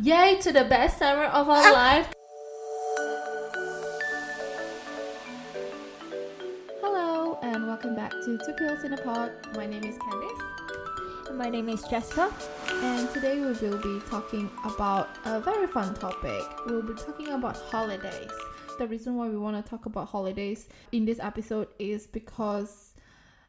Yay to the best summer of our life. Hello and welcome back to Two Pills in a Pod. My name is Candice. And my name is Jessica. And today we will be talking about a very fun topic. We will be talking about holidays. The reason why we want to talk about holidays in this episode is because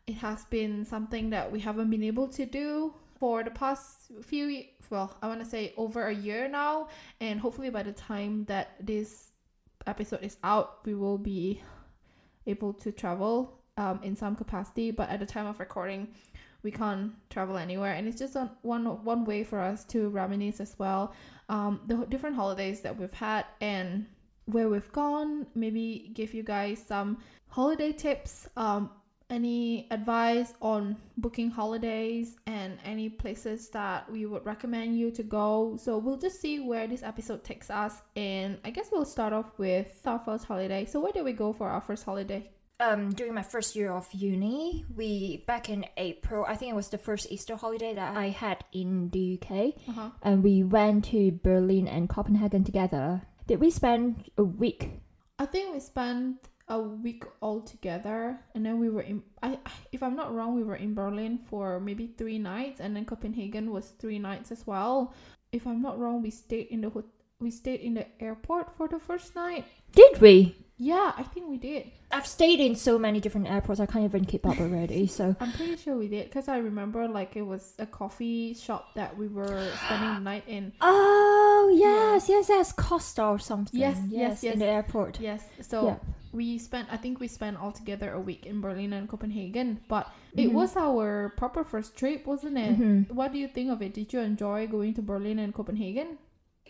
it has been something that we haven't been able to do for the past few, I want to say over a year now, and hopefully by the time that this episode is out, we will be able to travel in some capacity. But at the time of recording, we can't travel anywhere, and it's just one way for us to reminisce as well the different holidays that we've had and where we've gone. Maybe give you guys some holiday tips. Any advice on booking holidays and any places that we would recommend you to go. So we'll just see where this episode takes us, and I guess we'll start off with our first holiday. So where did we go for our first holiday? During my first year of uni, back in April, I think it was the first Easter holiday that I had in the UK, and we went to Berlin and Copenhagen together. Did we spend a week? I think we spent a week all together, and then we were in, if I'm not wrong, we were in Berlin for maybe 3 nights, and then Copenhagen was 3 nights as well. If I'm not wrong, we stayed in the airport for the first night. Did we? Yeah, I think we did. I've stayed in so many different airports, I can't even keep up already. So I'm pretty sure we did, because I remember like it was a coffee shop that we were spending the night in. Oh yes, yeah. yes, Costa or something. Yes, in the airport. Yes, so. Yeah. I think we spent altogether a week in Berlin and Copenhagen, but it was our proper first trip, wasn't it? Mm-hmm. What do you think of it? Did you enjoy going to Berlin and Copenhagen?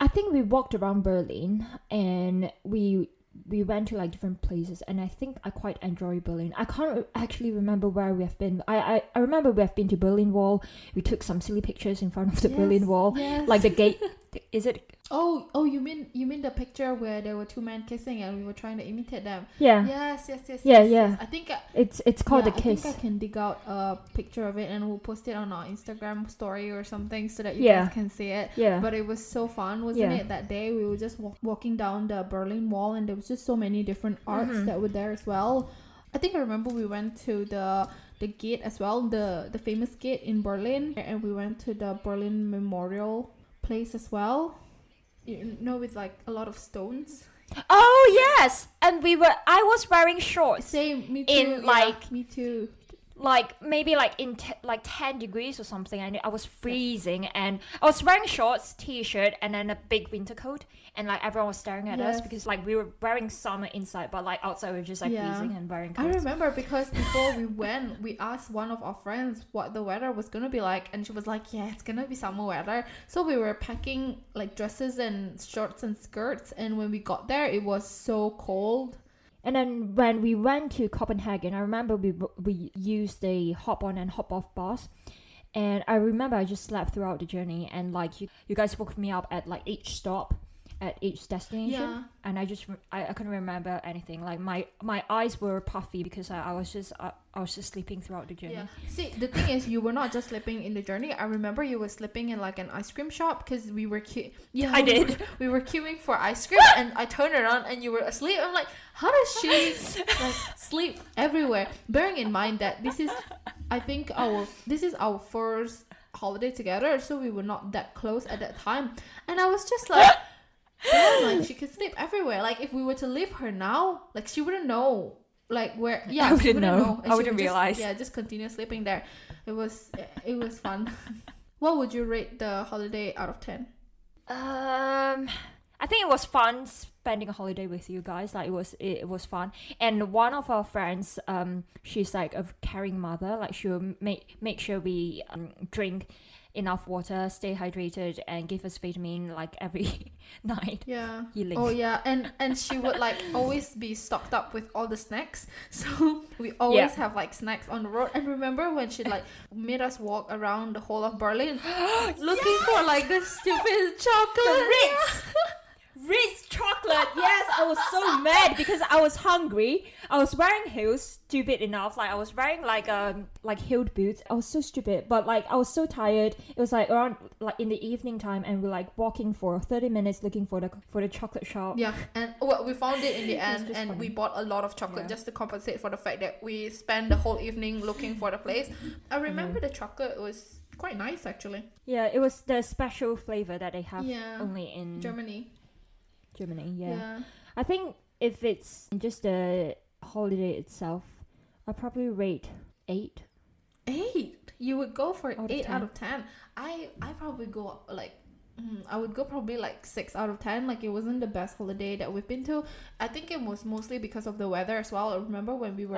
I think we walked around Berlin, and we went to like different places, and I think I quite enjoy Berlin. I can't actually remember where we have been. I remember we have been to Berlin Wall. We took some silly pictures in front of the Berlin Wall, like the gate. Is it? Oh, you mean the picture where there were 2 men kissing and we were trying to imitate them? Yeah. Yes. I think it's called the kiss. I think I can dig out a picture of it and we'll post it on our Instagram story or something so that you guys can see it. Yeah. But it was so fun, wasn't it? That day we were just walking down the Berlin Wall, and there was just so many different arts that were there as well. I think I remember we went to the gate as well, the famous gate in Berlin, and we went to the Berlin Memorial place as well, you know, with like a lot of stones. Oh yes, and I was wearing shorts. Same, me too. Like maybe like in like 10 degrees or something, and I was freezing, and I was wearing shorts, t-shirt, and then a big winter coat, and like everyone was staring at us because like we were wearing summer inside, but like outside we were just like freezing and wearing coats. I remember because before we went, we asked one of our friends what the weather was gonna be like, and she was like, yeah, it's gonna be summer weather. So we were packing like dresses and shorts and skirts, and when we got there it was so cold. And then when we went to Copenhagen, I remember we used the hop on and hop off bus, and I remember I just slept throughout the journey, and like you guys woke me up at like each stop, at each destination, and I couldn't remember anything. Like my eyes were puffy because I was just sleeping throughout the journey. Yeah. See, the thing is, you were not just sleeping in the journey. I remember you were sleeping in like an ice cream shop because we were we were queuing for ice cream, and I turned around and you were asleep. I'm like, how does she like sleep everywhere? Bearing in mind that this is our first holiday together, so we were not that close at that time, and I was just like. Yeah, like she could sleep everywhere. Like if we were to leave her now, like she wouldn't know like where. Yeah, she wouldn't know. I wouldn't realize. Just continue sleeping there. It was fun. What would you rate the holiday out of 10? I think it was fun spending a holiday with you guys. Like it was fun. And one of our friends, she's like a caring mother. Like she'll make sure we drink enough water, stay hydrated, and give us vitamin like every night. Yeah. Healing. Oh yeah, and she would like always be stocked up with all the snacks, so we always have like snacks on the road. And remember when she like made us walk around the whole of Berlin looking for like the stupid chocolate, the Ritz chocolate. Yes, I was so mad because I was hungry. I was wearing heels, stupid enough. Like I was wearing like heeled boots. I was so stupid, but like I was so tired. It was like around like in the evening time, and we're like walking for 30 minutes looking for the chocolate shop. Yeah, and well, we found it in the end, and funny. We bought a lot of chocolate just to compensate for the fact that we spent the whole evening looking for the place. I remember the chocolate was quite nice actually. Yeah, it was the special flavor that they have only in Germany. Yeah. I think if it's just the holiday itself, I'd probably rate 8. 8? You would go for 8 out of 10? I probably go like I would go probably like 6 out of 10. Like it wasn't the best holiday that we've been to. I think it was mostly because of the weather as well. I remember when we were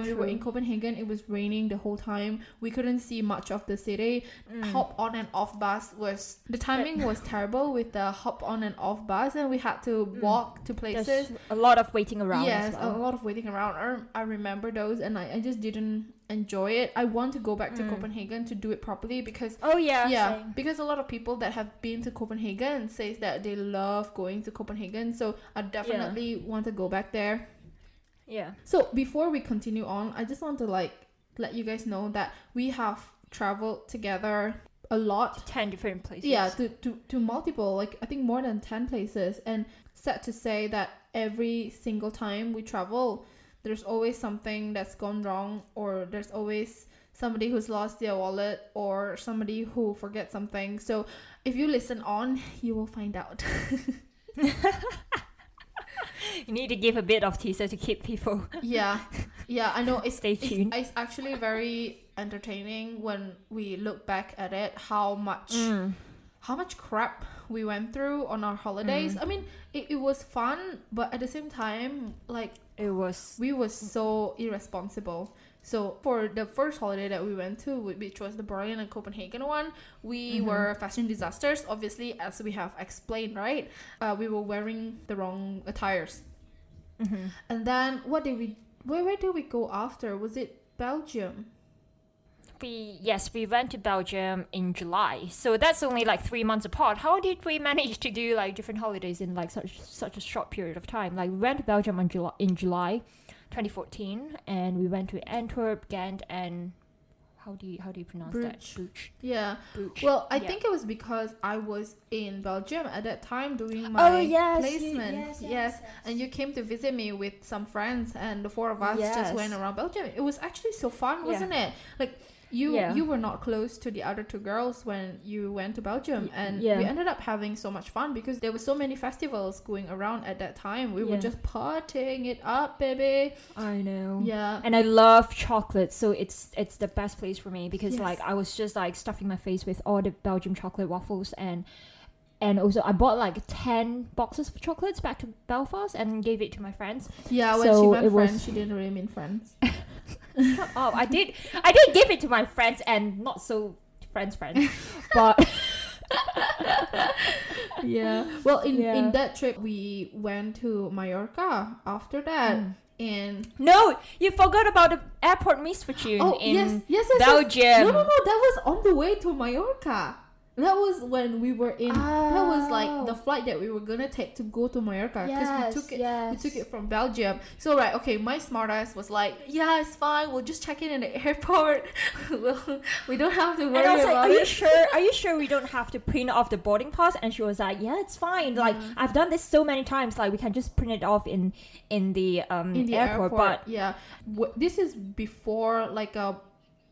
we were in Copenhagen, it was raining the whole time. We couldn't see much of the city. Hop on and off bus was the timing was terrible with the hop on and off bus, and we had to walk to places. There's a lot of waiting around. Yes, as well. A lot of waiting around. I remember those, and I just didn't enjoy it. I want to go back to Copenhagen to do it properly because because a lot of people that have been to Copenhagen says that they love going to Copenhagen, so I definitely want to go back there. So before we continue on, I just want to like let you guys know that we have traveled together a lot to 10 different places, to multiple, like I think more than 10 places, and sad to say that every single time we travel there's always something that's gone wrong, or there's always somebody who's lost their wallet, or somebody who forgets something. So if you listen on, you will find out. You need to give a bit of teaser to keep people. Yeah, I know. Stay tuned. It's actually very entertaining when we look back at it, how much crap we went through on our holidays. I mean, it was fun, but at the same time, like we were so irresponsible. So for the first holiday that we went to, which was the Berlin and Copenhagen one, we were fashion disasters, obviously, as we have explained, right? We were wearing the wrong attires. And then where did we go after? Was it Belgium? We went to Belgium in July, so that's only like 3 months apart. How did we manage to do like different holidays in like such a short period of time? Like we went to Belgium in July 2014, and we went to Antwerp, Ghent, and how do you pronounce that? Bruges. Yeah. Bruges. Well, I think it was because I was in Belgium at that time doing my placement. Yes. And you came to visit me with some friends, and the four of us just went around Belgium. It was actually so fun, wasn't it? Like. You were not close to the other two girls when you went to Belgium, and we ended up having so much fun because there were so many festivals going around at that time. We were just partying it up, baby. I know. Yeah. And I love chocolate, so it's the best place for me because like I was just like stuffing my face with all the Belgium chocolate waffles, and also I bought like 10 boxes of chocolates back to Belfast and gave it to my friends. Yeah, when so she meant friends, she didn't really mean friends. Oh, I did give it to my friends and not so friends, but in that trip we went to Majorca after that. And no, you forgot about the airport misfortune in Belgium. No, that was on the way to Majorca. That was when we were in. That was like the flight that we were gonna take to go to Majorca, because we took it from Belgium. So right, okay, my smartass was like, yeah, it's fine. We'll just check in the airport. We don't have to worry about it. And I was like, Are you sure we don't have to print off the boarding pass? And she was like, yeah, it's fine. Like I've done this so many times. Like we can just print it off in the airport. But this is before like a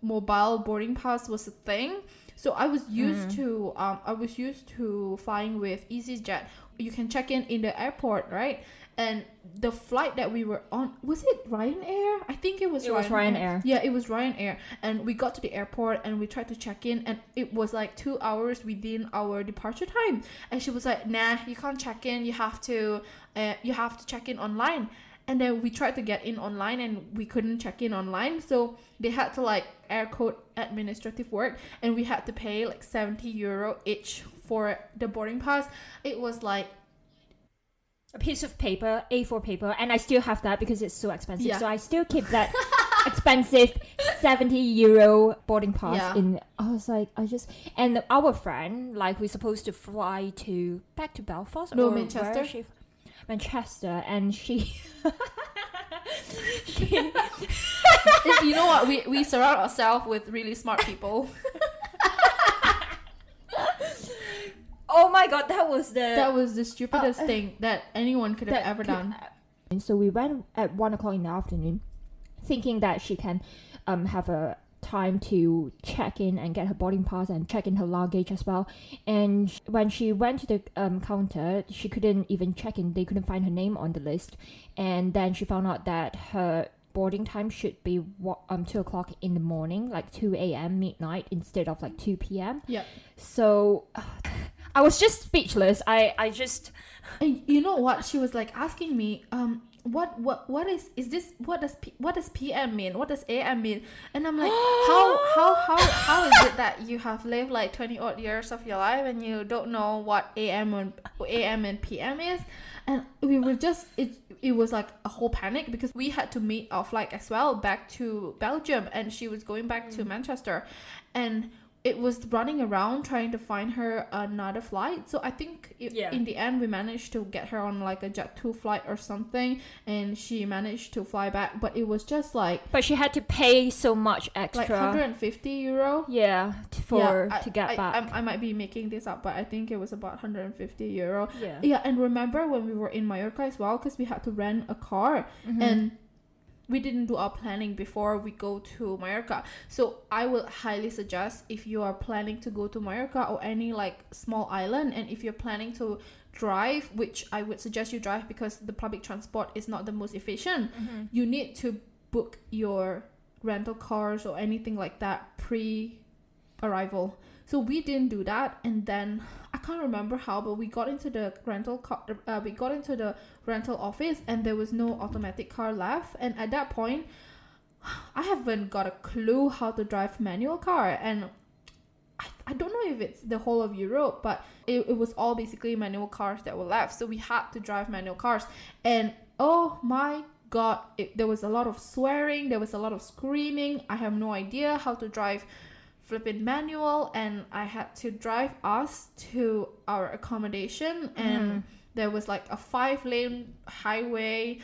mobile boarding pass was a thing. So I was used to flying with EasyJet. You can check in the airport, right? And the flight that we were on, was it Ryanair? I think it was Ryanair. Yeah, it was Ryanair. And we got to the airport and we tried to check in, and it was like 2 hours within our departure time. And she was like, "Nah, you can't check in. You have to check in online." And then we tried to get in online and we couldn't check in online. So they had to like air code administrative work, and we had to pay like 70 euro each for the boarding pass. It was like a piece of paper, A4 paper. And I still have that because it's so expensive. Yeah. So I still keep that expensive 70 euro boarding pass in. I was like, and our friend, like we're supposed to fly back to Belfast. No, Manchester. Manchester, and she... You know what? We surround ourselves with really smart people. Oh my god, that was the stupidest thing that anyone could have ever done. And so we went at 1 o'clock in the afternoon, thinking that she can have a time to check in and get her boarding pass and check in her luggage as well. And when she went to the counter, she couldn't even check in. They couldn't find her name on the list. And then she found out that her boarding time should be 2 o'clock in the morning, like 2 a.m. midnight, instead of like 2 p.m. Yeah. So I was just speechless. And you know what? She was like asking me, what does PM mean? What does AM mean? And I'm like, how is it that you have lived like 20 odd years of your life and you don't know what AM and PM is? And we were just it was like a whole panic because we had to meet our flight as well back to Belgium, and she was going back to Manchester, and it was running around trying to find her another flight. So I think in the end we managed to get her on like a Jet2 flight or something, and she managed to fly back. But it was just like... But she had to pay so much extra. Like 150 euro. Yeah, to get back. I might be making this up, but I think it was about 150 euro. Yeah. Yeah, and remember when we were in Majorca as well, because we had to rent a car. Mm-hmm. And... we didn't do our planning before we go to Majorca. So I will highly suggest, if you are planning to go to Majorca or any like small island, and if you're planning to drive, which I would suggest you drive because the public transport is not the most efficient, mm-hmm. you need to book your rental cars or anything like that pre-arrival. So we didn't do that, and then I can't remember how, but we got into the rental office, and there was no automatic car left. And at that point, I haven't got a clue how to drive manual car, and I don't know if it's the whole of Europe, but it was all basically manual cars that were left. So we had to drive manual cars, and oh my god, there was a lot of swearing, there was a lot of screaming. I have no idea how to drive flipping manual, and I had to drive us to our accommodation, and there was like a 5-lane highway.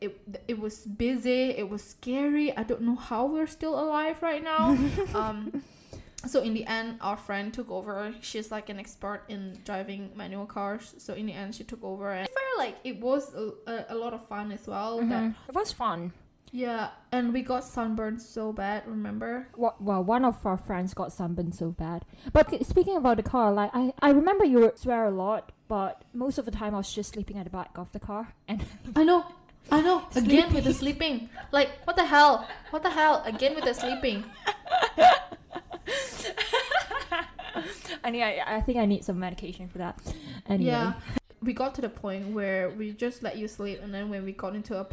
It was busy, it was scary. I don't know how we're still alive right now. So in the end, our friend took over. She's like an expert in driving manual cars, so in the end she took over, and I feel like it was a lot of fun as well. Mm-hmm. It was fun. Yeah, and we got sunburned so bad, remember? Well, one of our friends got sunburned so bad. But speaking about the car, like I remember you would swear a lot, but most of the time I was just sleeping at the back of the car. And I know. Again with the sleeping. Like, what the hell? Again with the sleeping. I think I need some medication for that. Anyway. Yeah. We got to the point where we just let you sleep, and then when we got into our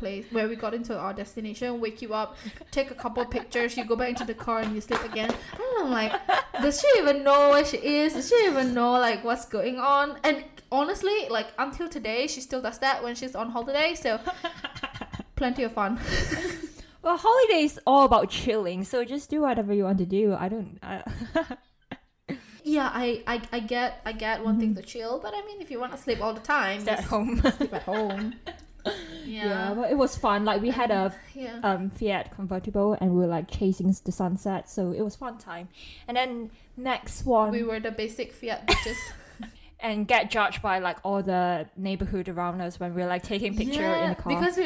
destination, wake you up, take a couple pictures, you go back into the car and you sleep again. And I'm like, does she even know where she is? Does she even know like what's going on? And honestly, like until today, she still does that when she's on holiday. So plenty of fun. Well, holiday is all about chilling, so just do whatever you want to do. Yeah, I get wanting to chill, but I mean, if you want to sleep all the time, just sleep at home. Yeah, but it was fun. Like, we had a Fiat convertible, and we were like chasing the sunset, so it was fun time. And then next one, we were the basic Fiat bitches, and get judged by like all the neighborhood around us when we were like taking pictures in the car. Because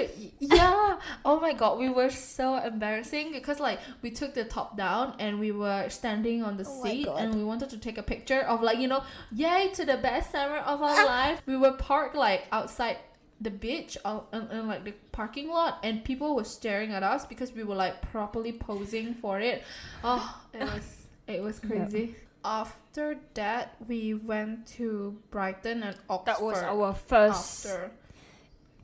oh my god, we were so embarrassing because like we took the top down and we were standing on the seat and we wanted to take a picture of like, you know, yay to the best summer of our life. We were parked like outside the beach and like the parking lot, and people were staring at us because we were like properly posing for it. Oh, it was crazy. Yep. After that, we went to Brighton and Oxford. That was our first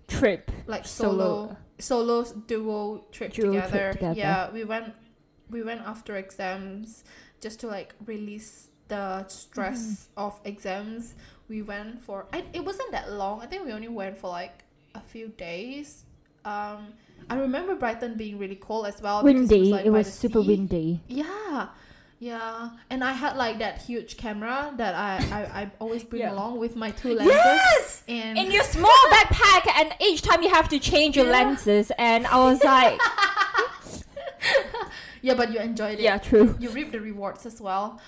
trip. Like solo duo trip together. Yeah, we went after exams just to like release the stress of exams. We went for... it wasn't that long. I think we only went for like a few days. I remember Brighton being really cold as well. Windy. It was super windy. Yeah. Yeah, and I had like that huge camera that I always bring along with my two lenses. Yes! And in your small backpack, and each time you have to change your lenses, and I was like... Yeah, but you enjoyed it. Yeah, true. You reap the rewards as well.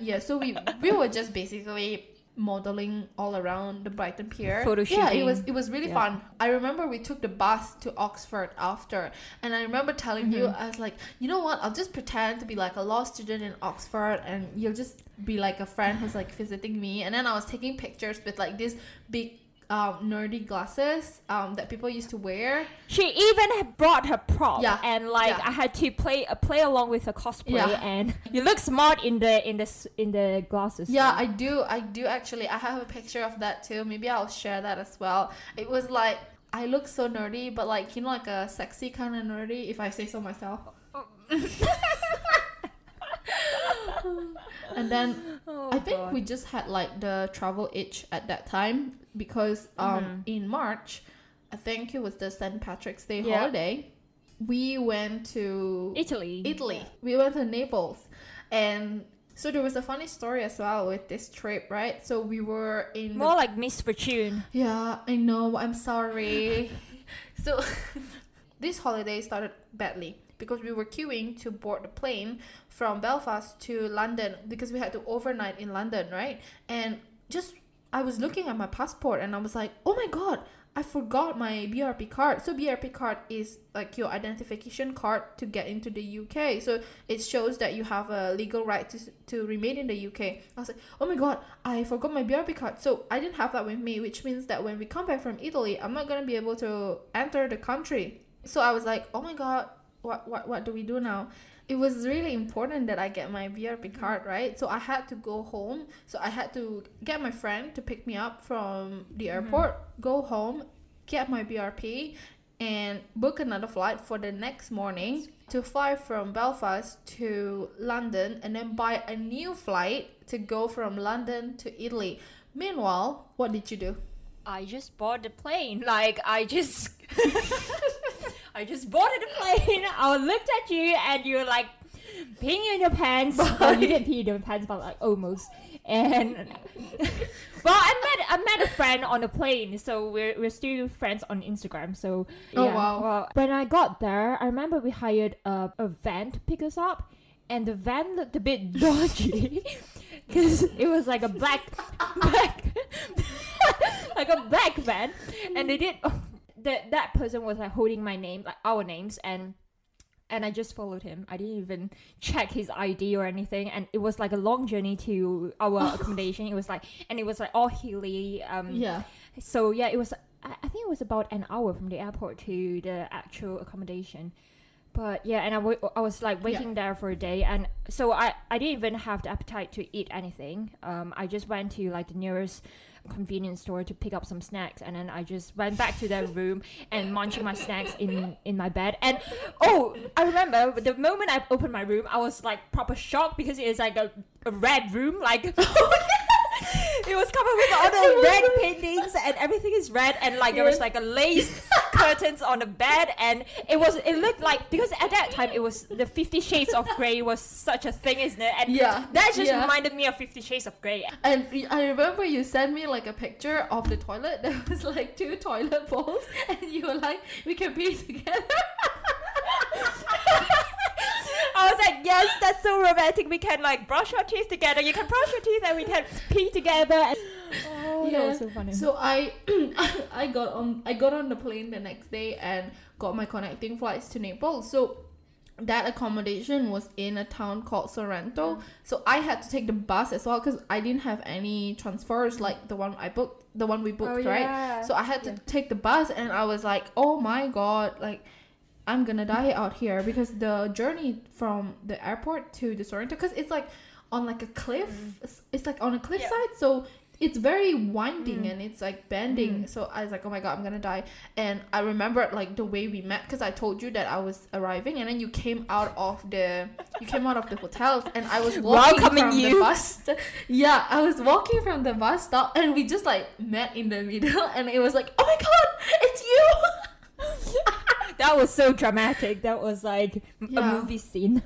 Yeah, so we were just basically modeling all around the Brighton Pier. Photo shooting. Yeah, it was really fun. I remember we took the bus to Oxford after, and I remember telling you, I was like, you know what, I'll just pretend to be like a law student in Oxford, and you'll just be like a friend who's like visiting me. And then I was taking pictures with like these big nerdy glasses that people used to wear. She even brought her prop, and like I had to play along with her cosplay, and you look smart in the glasses. Yeah, thing. I do actually. I have a picture of that too. Maybe I'll share that as well. It was like I look so nerdy, but like, you know, like a sexy kind of nerdy, if I say so myself. And then I think we just had like the travel itch at that time, because in March, I think it was the St. Patrick's Day holiday, we went to Italy. Yeah. We went to Naples, and so there was a funny story as well with this trip, right? So we were in like misfortune. Yeah, I know. I'm sorry. So this holiday started badly, because we were queuing to board the plane from Belfast to London, because we had to overnight in London, right? And just, I was looking at my passport and I was like, oh my God, I forgot my BRP card. So BRP card is like your identification card to get into the UK. So it shows that you have a legal right to remain in the UK. I was like, oh my God, I forgot my BRP card. So I didn't have that with me, which means that when we come back from Italy, I'm not going to be able to enter the country. So I was like, oh my God, what do we do now? It was really important that I get my BRP card, right? So I had to go home. So I had to get my friend to pick me up from the airport, go home, get my BRP, and book another flight for the next morning to fly from Belfast to London, and then buy a new flight to go from London to Italy. Meanwhile, what did you do? I just bought the plane. Like, I just boarded the plane. I looked at you and you were like peeing in your pants. Well, you didn't pee in your pants, but like almost. And well, I met a friend on the plane, so we're still friends on Instagram. So Well, when I got there, I remember we hired a van to pick us up, and the van looked a bit dodgy because it was like a black like a black van, and they did. That person was like holding my name, like our names, and I just followed him. I didn't even check his ID or anything, and it was like a long journey to our accommodation. It was like all hilly. So yeah, it was. I think it was about an hour from the airport to the actual accommodation. But yeah, and I was like waiting there for a day, and so I didn't even have the appetite to eat anything. I just went to like the nearest convenience store to pick up some snacks, and then I just went back to their room and munching my snacks in my bed. And I remember the moment I opened my room, I was like proper shocked, because it is like a red room, like it was covered with all the red paintings and everything is red, and like there was like a lace curtains on the bed, and it looked like, because at that time it was the 50 Shades of Grey was such a thing, isn't it? And that just reminded me of 50 Shades of Grey. And I remember you sent me like a picture of the toilet. There was like two toilet bowls, and you were like, we can pee together. I was like, yes, that's so romantic. We can like brush our teeth together. You can brush your teeth and we can pee together. That was so funny. So I got on the plane the next day and got my connecting flights to Naples. So that accommodation was in a town called Sorrento. So I had to take the bus as well, because I didn't have any transfers like the one we booked, right? So I had to take the bus, and I was like, oh my God, like, I'm gonna die out here, because the journey from the airport to the Sorrento, because it's like on like a cliff, it's like on a cliffside, so it's very winding and it's like bending. So I was like, oh my God, I'm gonna die. And I remember like the way we met, because I told you that I was arriving, and then you came out of the hotels, and I was walking the bus. I was walking from the bus stop, and we just like met in the middle, and it was like, oh my God, it's you. That was so dramatic. That was like a movie scene.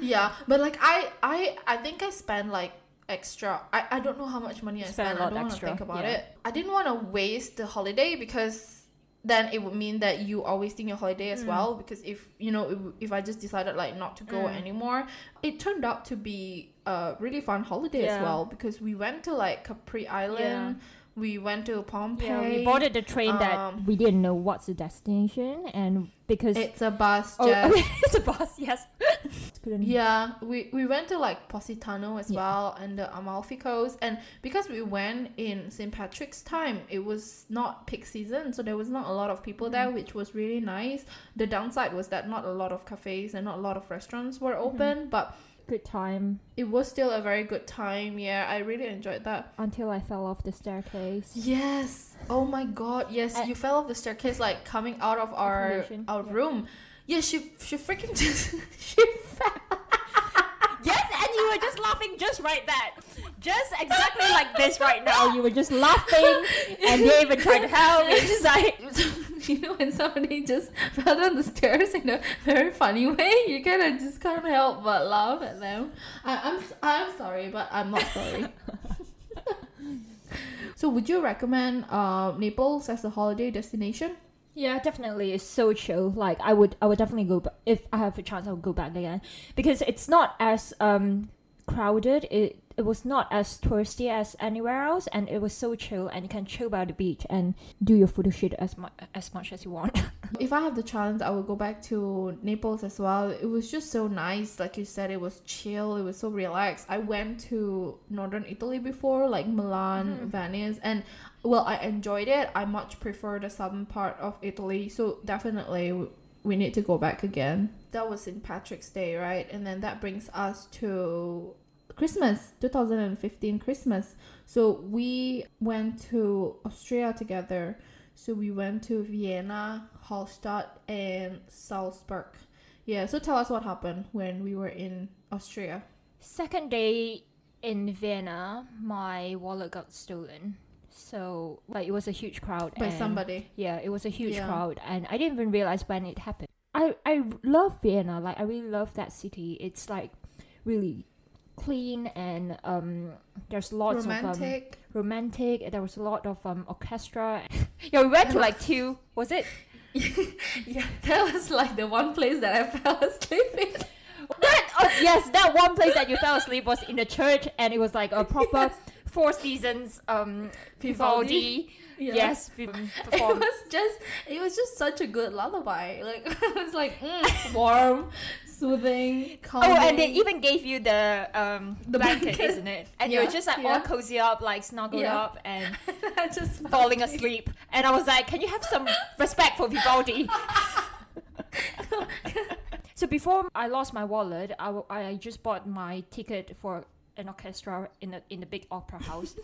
Yeah, but like I think I spent like extra. I don't know how much money I spent. I don't want to think about it. I didn't want to waste the holiday, because then it would mean that you are wasting your holiday as well. Because if, you know, if I just decided like not to go anymore, it turned out to be a really fun holiday as well, because we went to like Capri Island. We went to Pompeii. Yeah, we boarded the train that we didn't know what's the destination, and because it's a bus, it's a bus, yes. Yeah, we went to like Positano as well, and the Amalfi Coast, and because we went in St. Patrick's time, it was not peak season, so there was not a lot of people there, which was really nice. The downside was that not a lot of cafes and not a lot of restaurants were open, but good time. It was still a very good time. Yeah, I really enjoyed that until I fell off the staircase. Yes, oh my god, yes. You fell off the staircase like coming out of our room. Yeah, she freaking just she fell. Yes, and you were just laughing just right that, just exactly like this right now. You were just laughing and they even tried to help. It's just like, you know, when somebody just fell down the stairs in a very funny way, you kind of just can't help but laugh at them. I'm sorry, but I'm not sorry. So would you recommend Naples as a holiday destination? Yeah, definitely. It's so chill. Like, I would definitely go back. If I have a chance, I'll go back again. Because it's not as crowded. It was not as touristy as anywhere else. And it was so chill. And you can chill by the beach and do your photo shoot as much as you want. If I have the chance, I would go back to Naples as well. It was just so nice. Like you said, it was chill. It was so relaxed. I went to northern Italy before, like Milan, Venice. And... well, I enjoyed it. I much prefer the southern part of Italy. So definitely we need to go back again. That was St. Patrick's Day, right? And then that brings us to Christmas, 2015 Christmas. So we went to Austria together. So we went to Vienna, Hallstatt, and Salzburg. Yeah, so tell us what happened when we were in Austria. Second day in Vienna, my wallet got stolen. So, like, it was a huge crowd. By somebody. Yeah, it was a huge crowd. And I didn't even realize when it happened. I love Vienna. Like, I really love that city. It's, like, really clean and there's lots of... romantic. There was a lot of orchestra. Yeah, we went to, like, two... was it? Yeah, that was, like, the one place that I fell asleep in. That one place that you fell asleep was in the church. And it was, like, a proper... yes. Four Seasons, Vivaldi. Yeah. Yes, it was just such a good lullaby. Like, I was like, warm, soothing, calming. Oh, and they even gave you the blanket, isn't it? And you were just like all cozy up, like snuggled up, and just falling asleep. And I was like, can you have some respect for Vivaldi? So before I lost my wallet, I just bought my ticket for an orchestra in the big opera house.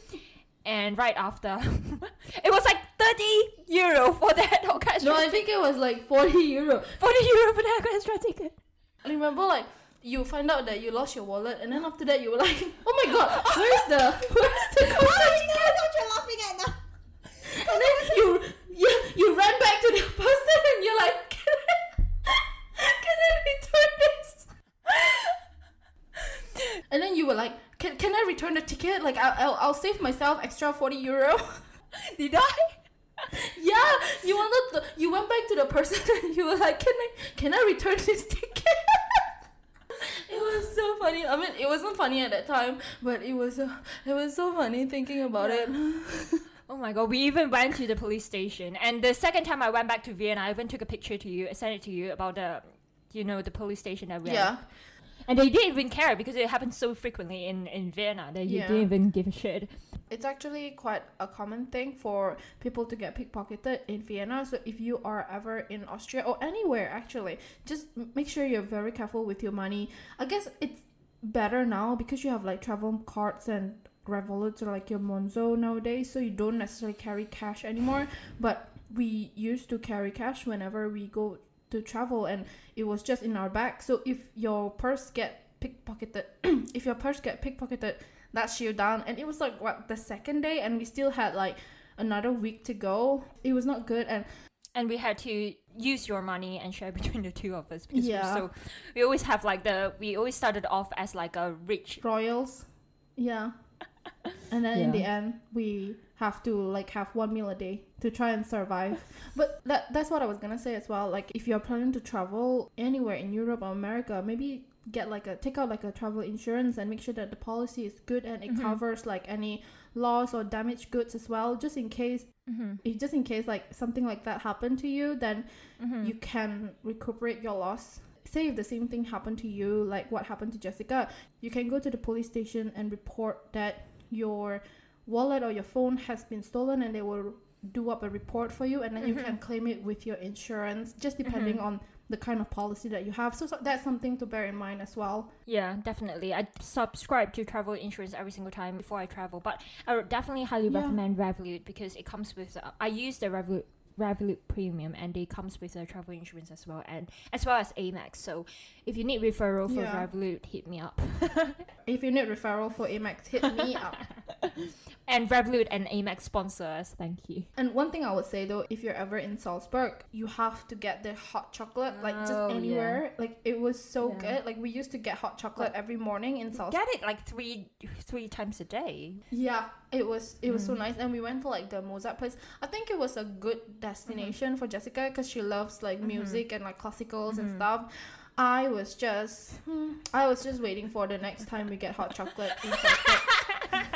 And right after it was like 30 euro for that orchestra. No, I think it was like 40 euro for that orchestra ticket. I remember, like, you find out that you lost your wallet, and then after that you were like, oh my god, where's the concert? Oh, I know what you're laughing at now. And then you ran back to the person and you're like, can I return this? And then you were like, can I return the ticket? Like, I'll save myself extra 40 euro. Did I? Yeah, you went back to the person and you were like, can I return this ticket? It was so funny. I mean, it wasn't funny at that time, but it was so funny thinking about it. Oh my god, we even went to the police station. And the second time I went back to Vienna, I even took a picture to you, I sent it to you about the, you know, the police station that we had. And they didn't even care because it happens so frequently in Vienna that you didn't even give a shit. It's actually quite a common thing for people to get pickpocketed in Vienna. So if you are ever in Austria or anywhere, actually, just make sure you're very careful with your money. I guess it's better now because you have like travel cards and Revolut or like your Monzo nowadays. So you don't necessarily carry cash anymore. But we used to carry cash whenever we go to travel, and it was just in our bag. So if your purse get pickpocketed, that's you down. And it was like the second day, and we still had like another week to go. It was not good. And And we had to use your money and share between the two of us because we always have like we always started off as like a rich royals. Yeah. And then in the end, we have to like have one meal a day to try and survive. But that's what I was gonna say as well. Like if you're planning to travel anywhere in Europe or America, maybe take out like a travel insurance and make sure that the policy is good and it covers like any loss or damaged goods as well, just in case. Just in case like something like that happened to you, then you can recuperate your loss. Say if the same thing happened to you, like what happened to Jessica, you can go to the police station and report that your wallet or your phone has been stolen, and they will do up a report for you, and then you can claim it with your insurance, just depending on the kind of policy that you have. So that's something to bear in mind as well. Yeah, definitely. I subscribe to travel insurance every single time before I travel, but I would definitely highly recommend Revolut because it comes with... I use the Revolut Premium, and they comes with the travel insurance as well, and as well as Amex. So if you need referral for Revolut, hit me up. If you need referral for Amex, hit me up. And Revolut and Amex sponsor us. Thank you. And one thing I would say though, if you're ever in Salzburg, you have to get the hot chocolate, like just anywhere. Yeah. Like it was so good. Like we used to get hot chocolate every morning in Salzburg. Get it like three times a day. Yeah, it was so nice. And we went to like the Mozart place. I think it was a good destination for Jessica because she loves like music and like classicals and stuff. I was just waiting for the next time we get hot chocolate in Salzburg.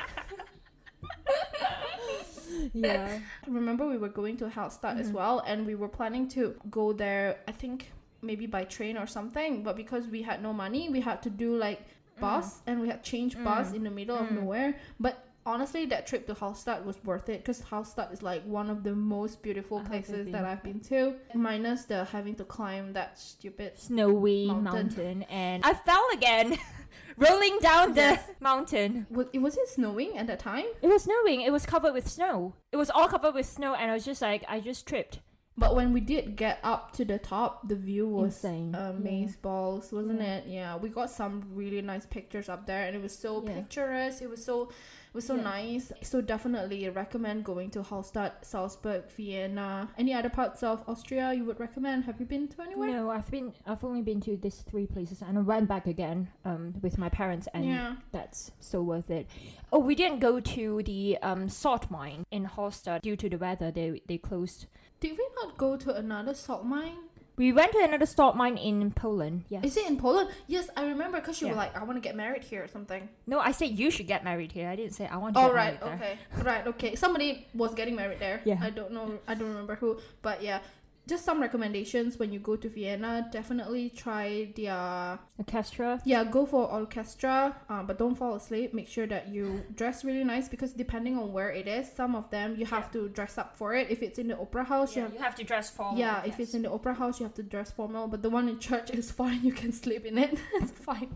Yeah. Remember we were going to Hallstatt as well, and we were planning to go there, I think maybe by train or something, but because we had no money, we had to do like bus, and we had changed bus in the middle of nowhere. But honestly, that trip to Hallstatt was worth it because Hallstatt is like one of the most beautiful places that I've been to, minus the having to climb that stupid snowy mountain. And I fell again rolling down the mountain. Was it snowing at that time? It was snowing. It was covered with snow. It was all covered with snow, and I was just like, I just tripped. But when we did get up to the top, the view was insane. Maze balls, wasn't it? Yeah, we got some really nice pictures up there, and it was so picturesque. It was so nice. So definitely recommend going to Hallstatt, Salzburg, Vienna. Any other parts of Austria you would recommend? Have you been to anywhere? No, I've only been to these three places, and I went back again with my parents, and that's so worth it. Oh, we didn't go to the salt mine in Hallstatt due to the weather. They closed. Did we not go to another salt mine? We went to another salt mine in Poland, yes. Is it in Poland? Yes, I remember because you were like, I want to get married here or something. No, I said you should get married here. I didn't say I want to get married there. Right, okay. Somebody was getting married there. Yeah. I don't know. I don't remember who. But yeah, just some recommendations when you go to Vienna. Definitely try the... orchestra. Yeah, go for orchestra, but don't fall asleep. Make sure that you dress really nice because depending on where it is, some of them you have to dress up for it. If it's in the opera house... you have to dress formal. Yeah, if it's in the opera house, you have to dress formal. But the one in church is fine. You can sleep in it. It's fine.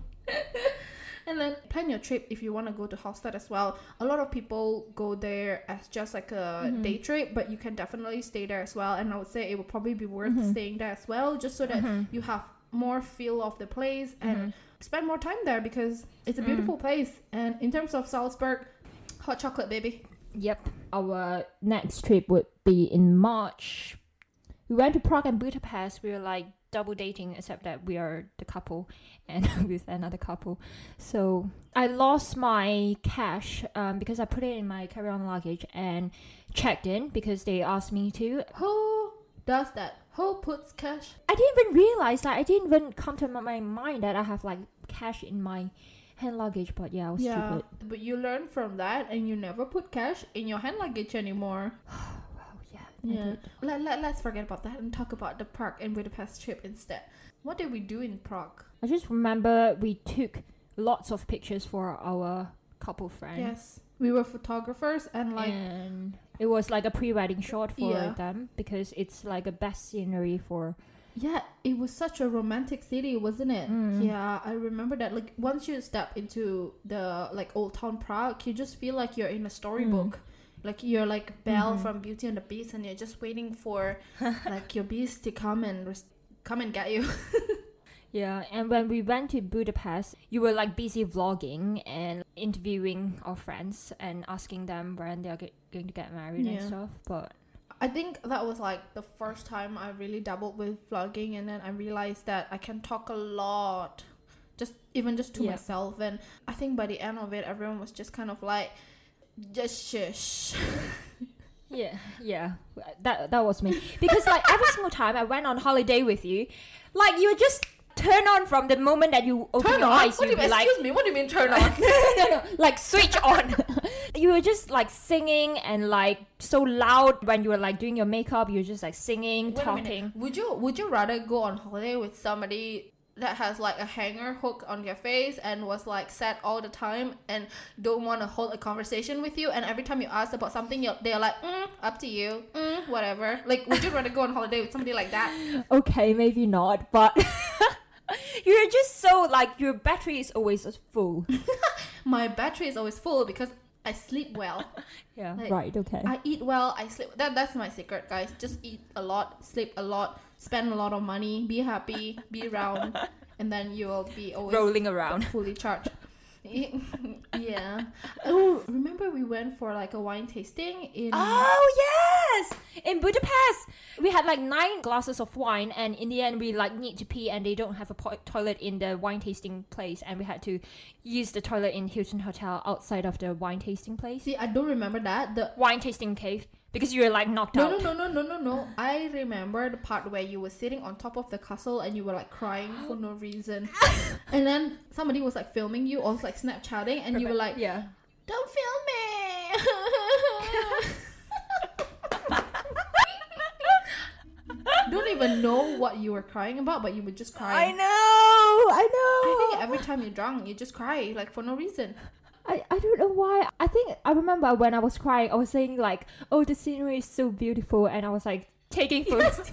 And then plan your trip if you want to go to Hallstatt as well. A lot of people go there as just like a day trip, but you can definitely stay there as well. And I would say it would probably be worth staying there as well, just so that you have more feel of the place and spend more time there because it's a beautiful place. And in terms of Salzburg, hot chocolate, baby. Yep. Our next trip would be in March. We went to Prague and Budapest. We were like double dating, except that we are the couple and with another couple. So I lost my cash because I put it in my carry-on luggage and checked in because they asked me to. Who does that? Who puts cash? I didn't even realize that. I didn't even come to my mind that I have like cash in my hand luggage, but I was stupid. But you learn from that and you never put cash in your hand luggage anymore. Yeah, let's forget about that and talk about the Prague and Budapest trip instead. What did we do in Prague? I just remember we took lots of pictures for our couple friends. Yes, we were photographers and it was like a pre-wedding shot for them because it's like a best scenery for... Yeah, it was such a romantic city, wasn't it? Yeah, I remember that. Like once you step into the like old town Prague, you just feel like you're in a storybook. Like you're like Belle from Beauty and the Beast, and you're just waiting for like your beast to come and come and get you. Yeah, and when we went to Budapest, you were like busy vlogging and interviewing our friends and asking them when they're going to get married and stuff. But I think that was like the first time I really dabbled with vlogging, and then I realized that I can talk a lot, just to myself. And I think by the end of it, everyone was just kind of like, just shush. Yeah. That was me. Because like every single time I went on holiday with you, like you would just turn on from the moment that you open your eyes. What do you mean? Like, excuse me, what do you mean turn on? No. Like switch on. You were just like singing and like so loud when you were like doing your makeup. You were just like singing, talking. Would you rather go on holiday with somebody that has like a hanger hook on their face and was like sad all the time and don't want to hold a conversation with you, and every time you ask about something they're like up to you, whatever? Like, would you rather go on holiday with somebody like that? Okay, maybe not, but you're just so like your battery is always full. My battery is always full because I sleep well. Yeah, like, right, okay. I eat well, I sleep. That's my secret, guys. Just eat a lot, sleep a lot, spend a lot of money, be happy, be round, and then you will be always rolling around, fully charged. Yeah. Oh, remember we went for like a wine tasting in in Budapest. We had like 9 glasses of wine, and in the end we like need to pee, and they don't have a toilet in the wine tasting place, and we had to use the toilet in Hilton Hotel outside of the wine tasting place. See, I don't remember that. The wine tasting cave. Because you were like knocked out. No. I remember the part where you were sitting on top of the castle and you were like crying for no reason. And then somebody was like filming you or like Snapchatting, and you were like, yeah, don't film me. Don't even know what you were crying about, but you were just crying. I know. I think every time you're drunk, you just cry like for no reason. I don't know why. I think I remember when I was crying, I was saying like, oh, the scenery is so beautiful. And I was like taking photos.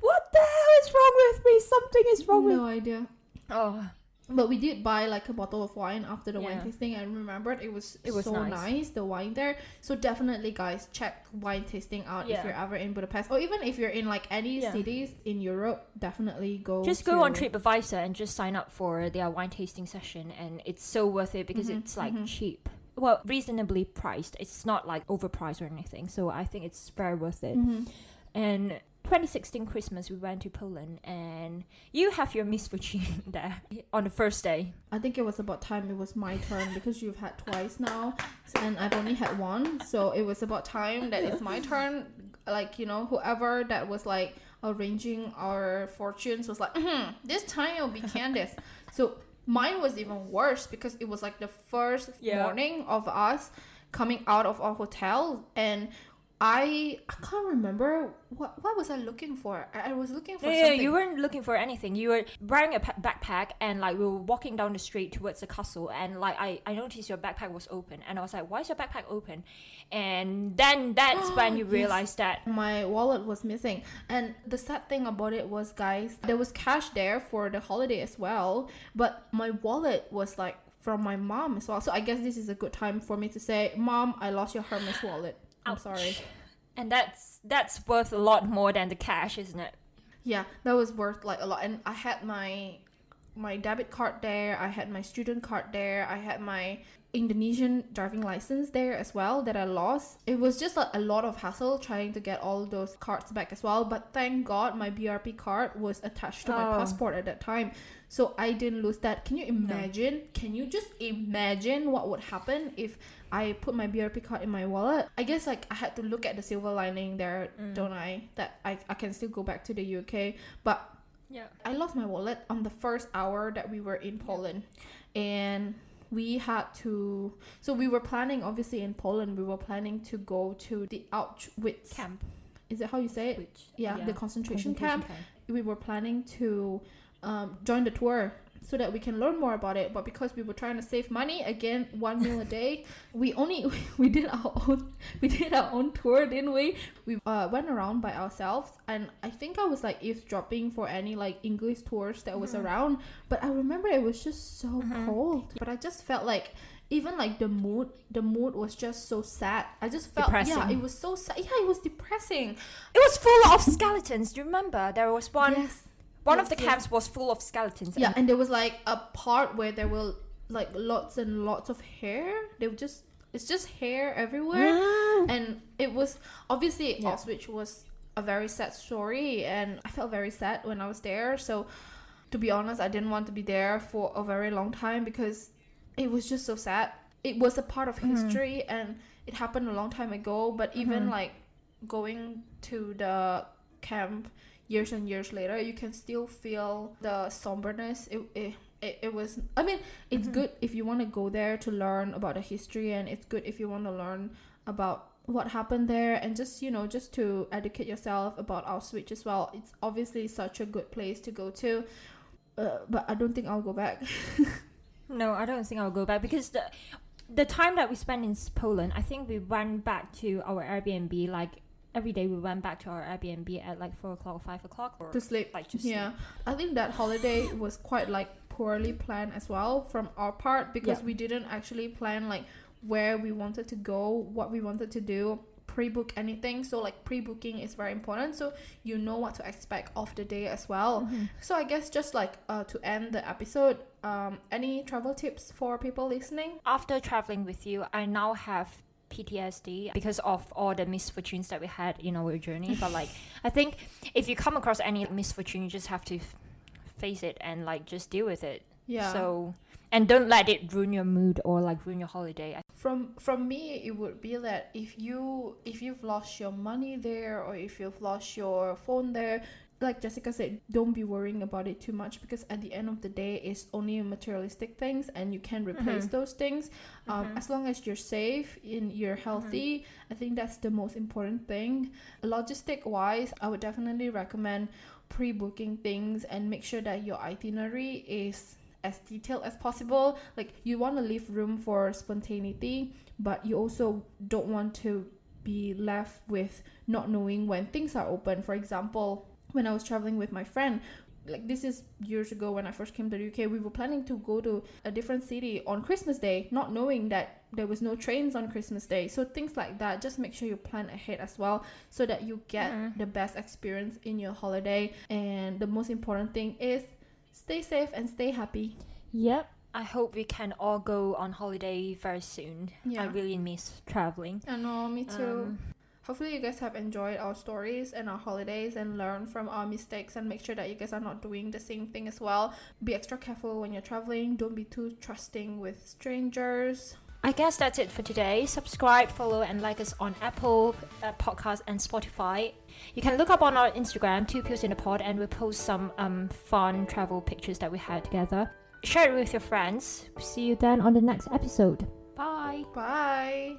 What the hell is wrong with me? Something is wrong with me. No idea. Oh. But we did buy like a bottle of wine after the wine tasting. I remembered it was so nice, the wine there. So definitely, guys, check wine tasting out if you're ever in Budapest. Or even if you're in like any cities in Europe, definitely go. Just go on TripAdvisor and just sign up for their wine tasting session. And it's so worth it because it's like cheap. Well, reasonably priced. It's not like overpriced or anything. So I think it's very worth it. Mm-hmm. And 2016 Christmas, we went to Poland, and you have your misfortune there on the first day. I think it was about time it was my turn, because you've had twice now and I've only had one, so it was about time that it's my turn. Like, you know, whoever that was like arranging our fortunes was like, this time it'll be Candice. So mine was even worse because it was like the first morning of us coming out of our hotel, and I can't remember what was I looking for. I was looking for something. Yeah, you weren't looking for anything. You were wearing a backpack, and like we were walking down the street towards the castle, and like I noticed your backpack was open, and I was like, why is your backpack open? And then that's when you realized that my wallet was missing. And the sad thing about it was, guys, there was cash there for the holiday as well, but my wallet was like from my mom as well. So I guess this is a good time for me to say, Mom, I lost your Hermes wallet. I'm sorry. And that's worth a lot more than the cash, isn't it? Yeah, that was worth like a lot. And I had my debit card there, I had my student card there, I had my Indonesian driving license there as well that I lost. It was just like a lot of hassle trying to get all those cards back as well, but thank God my BRP card was attached to my passport at that time, so I didn't lose that. Can you imagine? No. Can you just imagine what would happen if I put my BRP card in my wallet? I guess like I had to look at the silver lining there, don't I? That I can still go back to the UK, but I lost my wallet on the first hour that we were in Poland, and we were planning, obviously in Poland, we were planning to go to the Auschwitz camp. Is that how you say it? The concentration camp. We were planning to join the tour so that we can learn more about it, but because we were trying to save money, again, one meal a day, we did our own tour, didn't we? We went around by ourselves, and I think I was like eavesdropping for any like English tours that was around, but I remember it was just so cold, but I just felt like even like the mood was just so sad. I just felt depressing. Yeah, it was so sad. Yeah, it was depressing. It was full of skeletons. Do you remember? There was one. Yes. One of the camps was full of skeletons. Yeah, and there was like a part where there were like lots and lots of hair. They were just it's just hair everywhere. Yeah. And it was obviously Auschwitz was a very sad story, and I felt very sad when I was there. So to be honest, I didn't want to be there for a very long time because it was just so sad. It was a part of history and it happened a long time ago, but even like going to the camp years and years later, you can still feel the somberness. It was, I mean, it's good if you want to go there to learn about the history, and it's good if you want to learn about what happened there, and just, you know, just to educate yourself about Auschwitz as well. It's obviously such a good place to go to, but I don't think I'll go back. No, I don't think I'll go back, because the time that we spent in Poland, I think we went back to our Airbnb, like every day we went back to our Airbnb at like 4 o'clock or 5 o'clock, or to sleep, like just sleep. I think that holiday was quite like poorly planned as well from our part, because we didn't actually plan like where we wanted to go, what we wanted to do, pre-book anything. So like pre-booking is very important, so you know what to expect of the day as well. So I guess just like to end the episode, any travel tips for people listening? After traveling with you, I now have PTSD because of all the misfortunes that we had in our journey. But like, I think if you come across any misfortune, you just have to face it and like just deal with it. So, and don't let it ruin your mood or like ruin your holiday. From me, it would be that if you've lost your money there, or if you've lost your phone there, like Jessica said, don't be worrying about it too much, because at the end of the day, it's only materialistic things, and you can replace those things. As long as you're safe and you're healthy, I think that's the most important thing. Logistic-wise, I would definitely recommend pre-booking things and make sure that your itinerary is as detailed as possible. Like, you want to leave room for spontaneity, but you also don't want to be left with not knowing when things are open. For example, when I was traveling with my friend, like this is years ago when I first came to the UK, we were planning to go to a different city on Christmas Day, not knowing that there was no trains on Christmas Day. So things like that, just make sure you plan ahead as well, so that you get the best experience in your holiday. And the most important thing is stay safe and stay happy. Yep. I hope we can all go on holiday very soon. Yeah. I really miss traveling. I know, me too. Hopefully you guys have enjoyed our stories and our holidays, and learned from our mistakes, and make sure that you guys are not doing the same thing as well. Be extra careful when you're traveling. Don't be too trusting with strangers. I guess that's it for today. Subscribe, follow, and like us on Apple Podcasts and Spotify. You can look up on our Instagram, 2 Pills in a Pod, and we'll post some fun travel pictures that we had together. Share it with your friends. See you then on the next episode. Bye. Bye.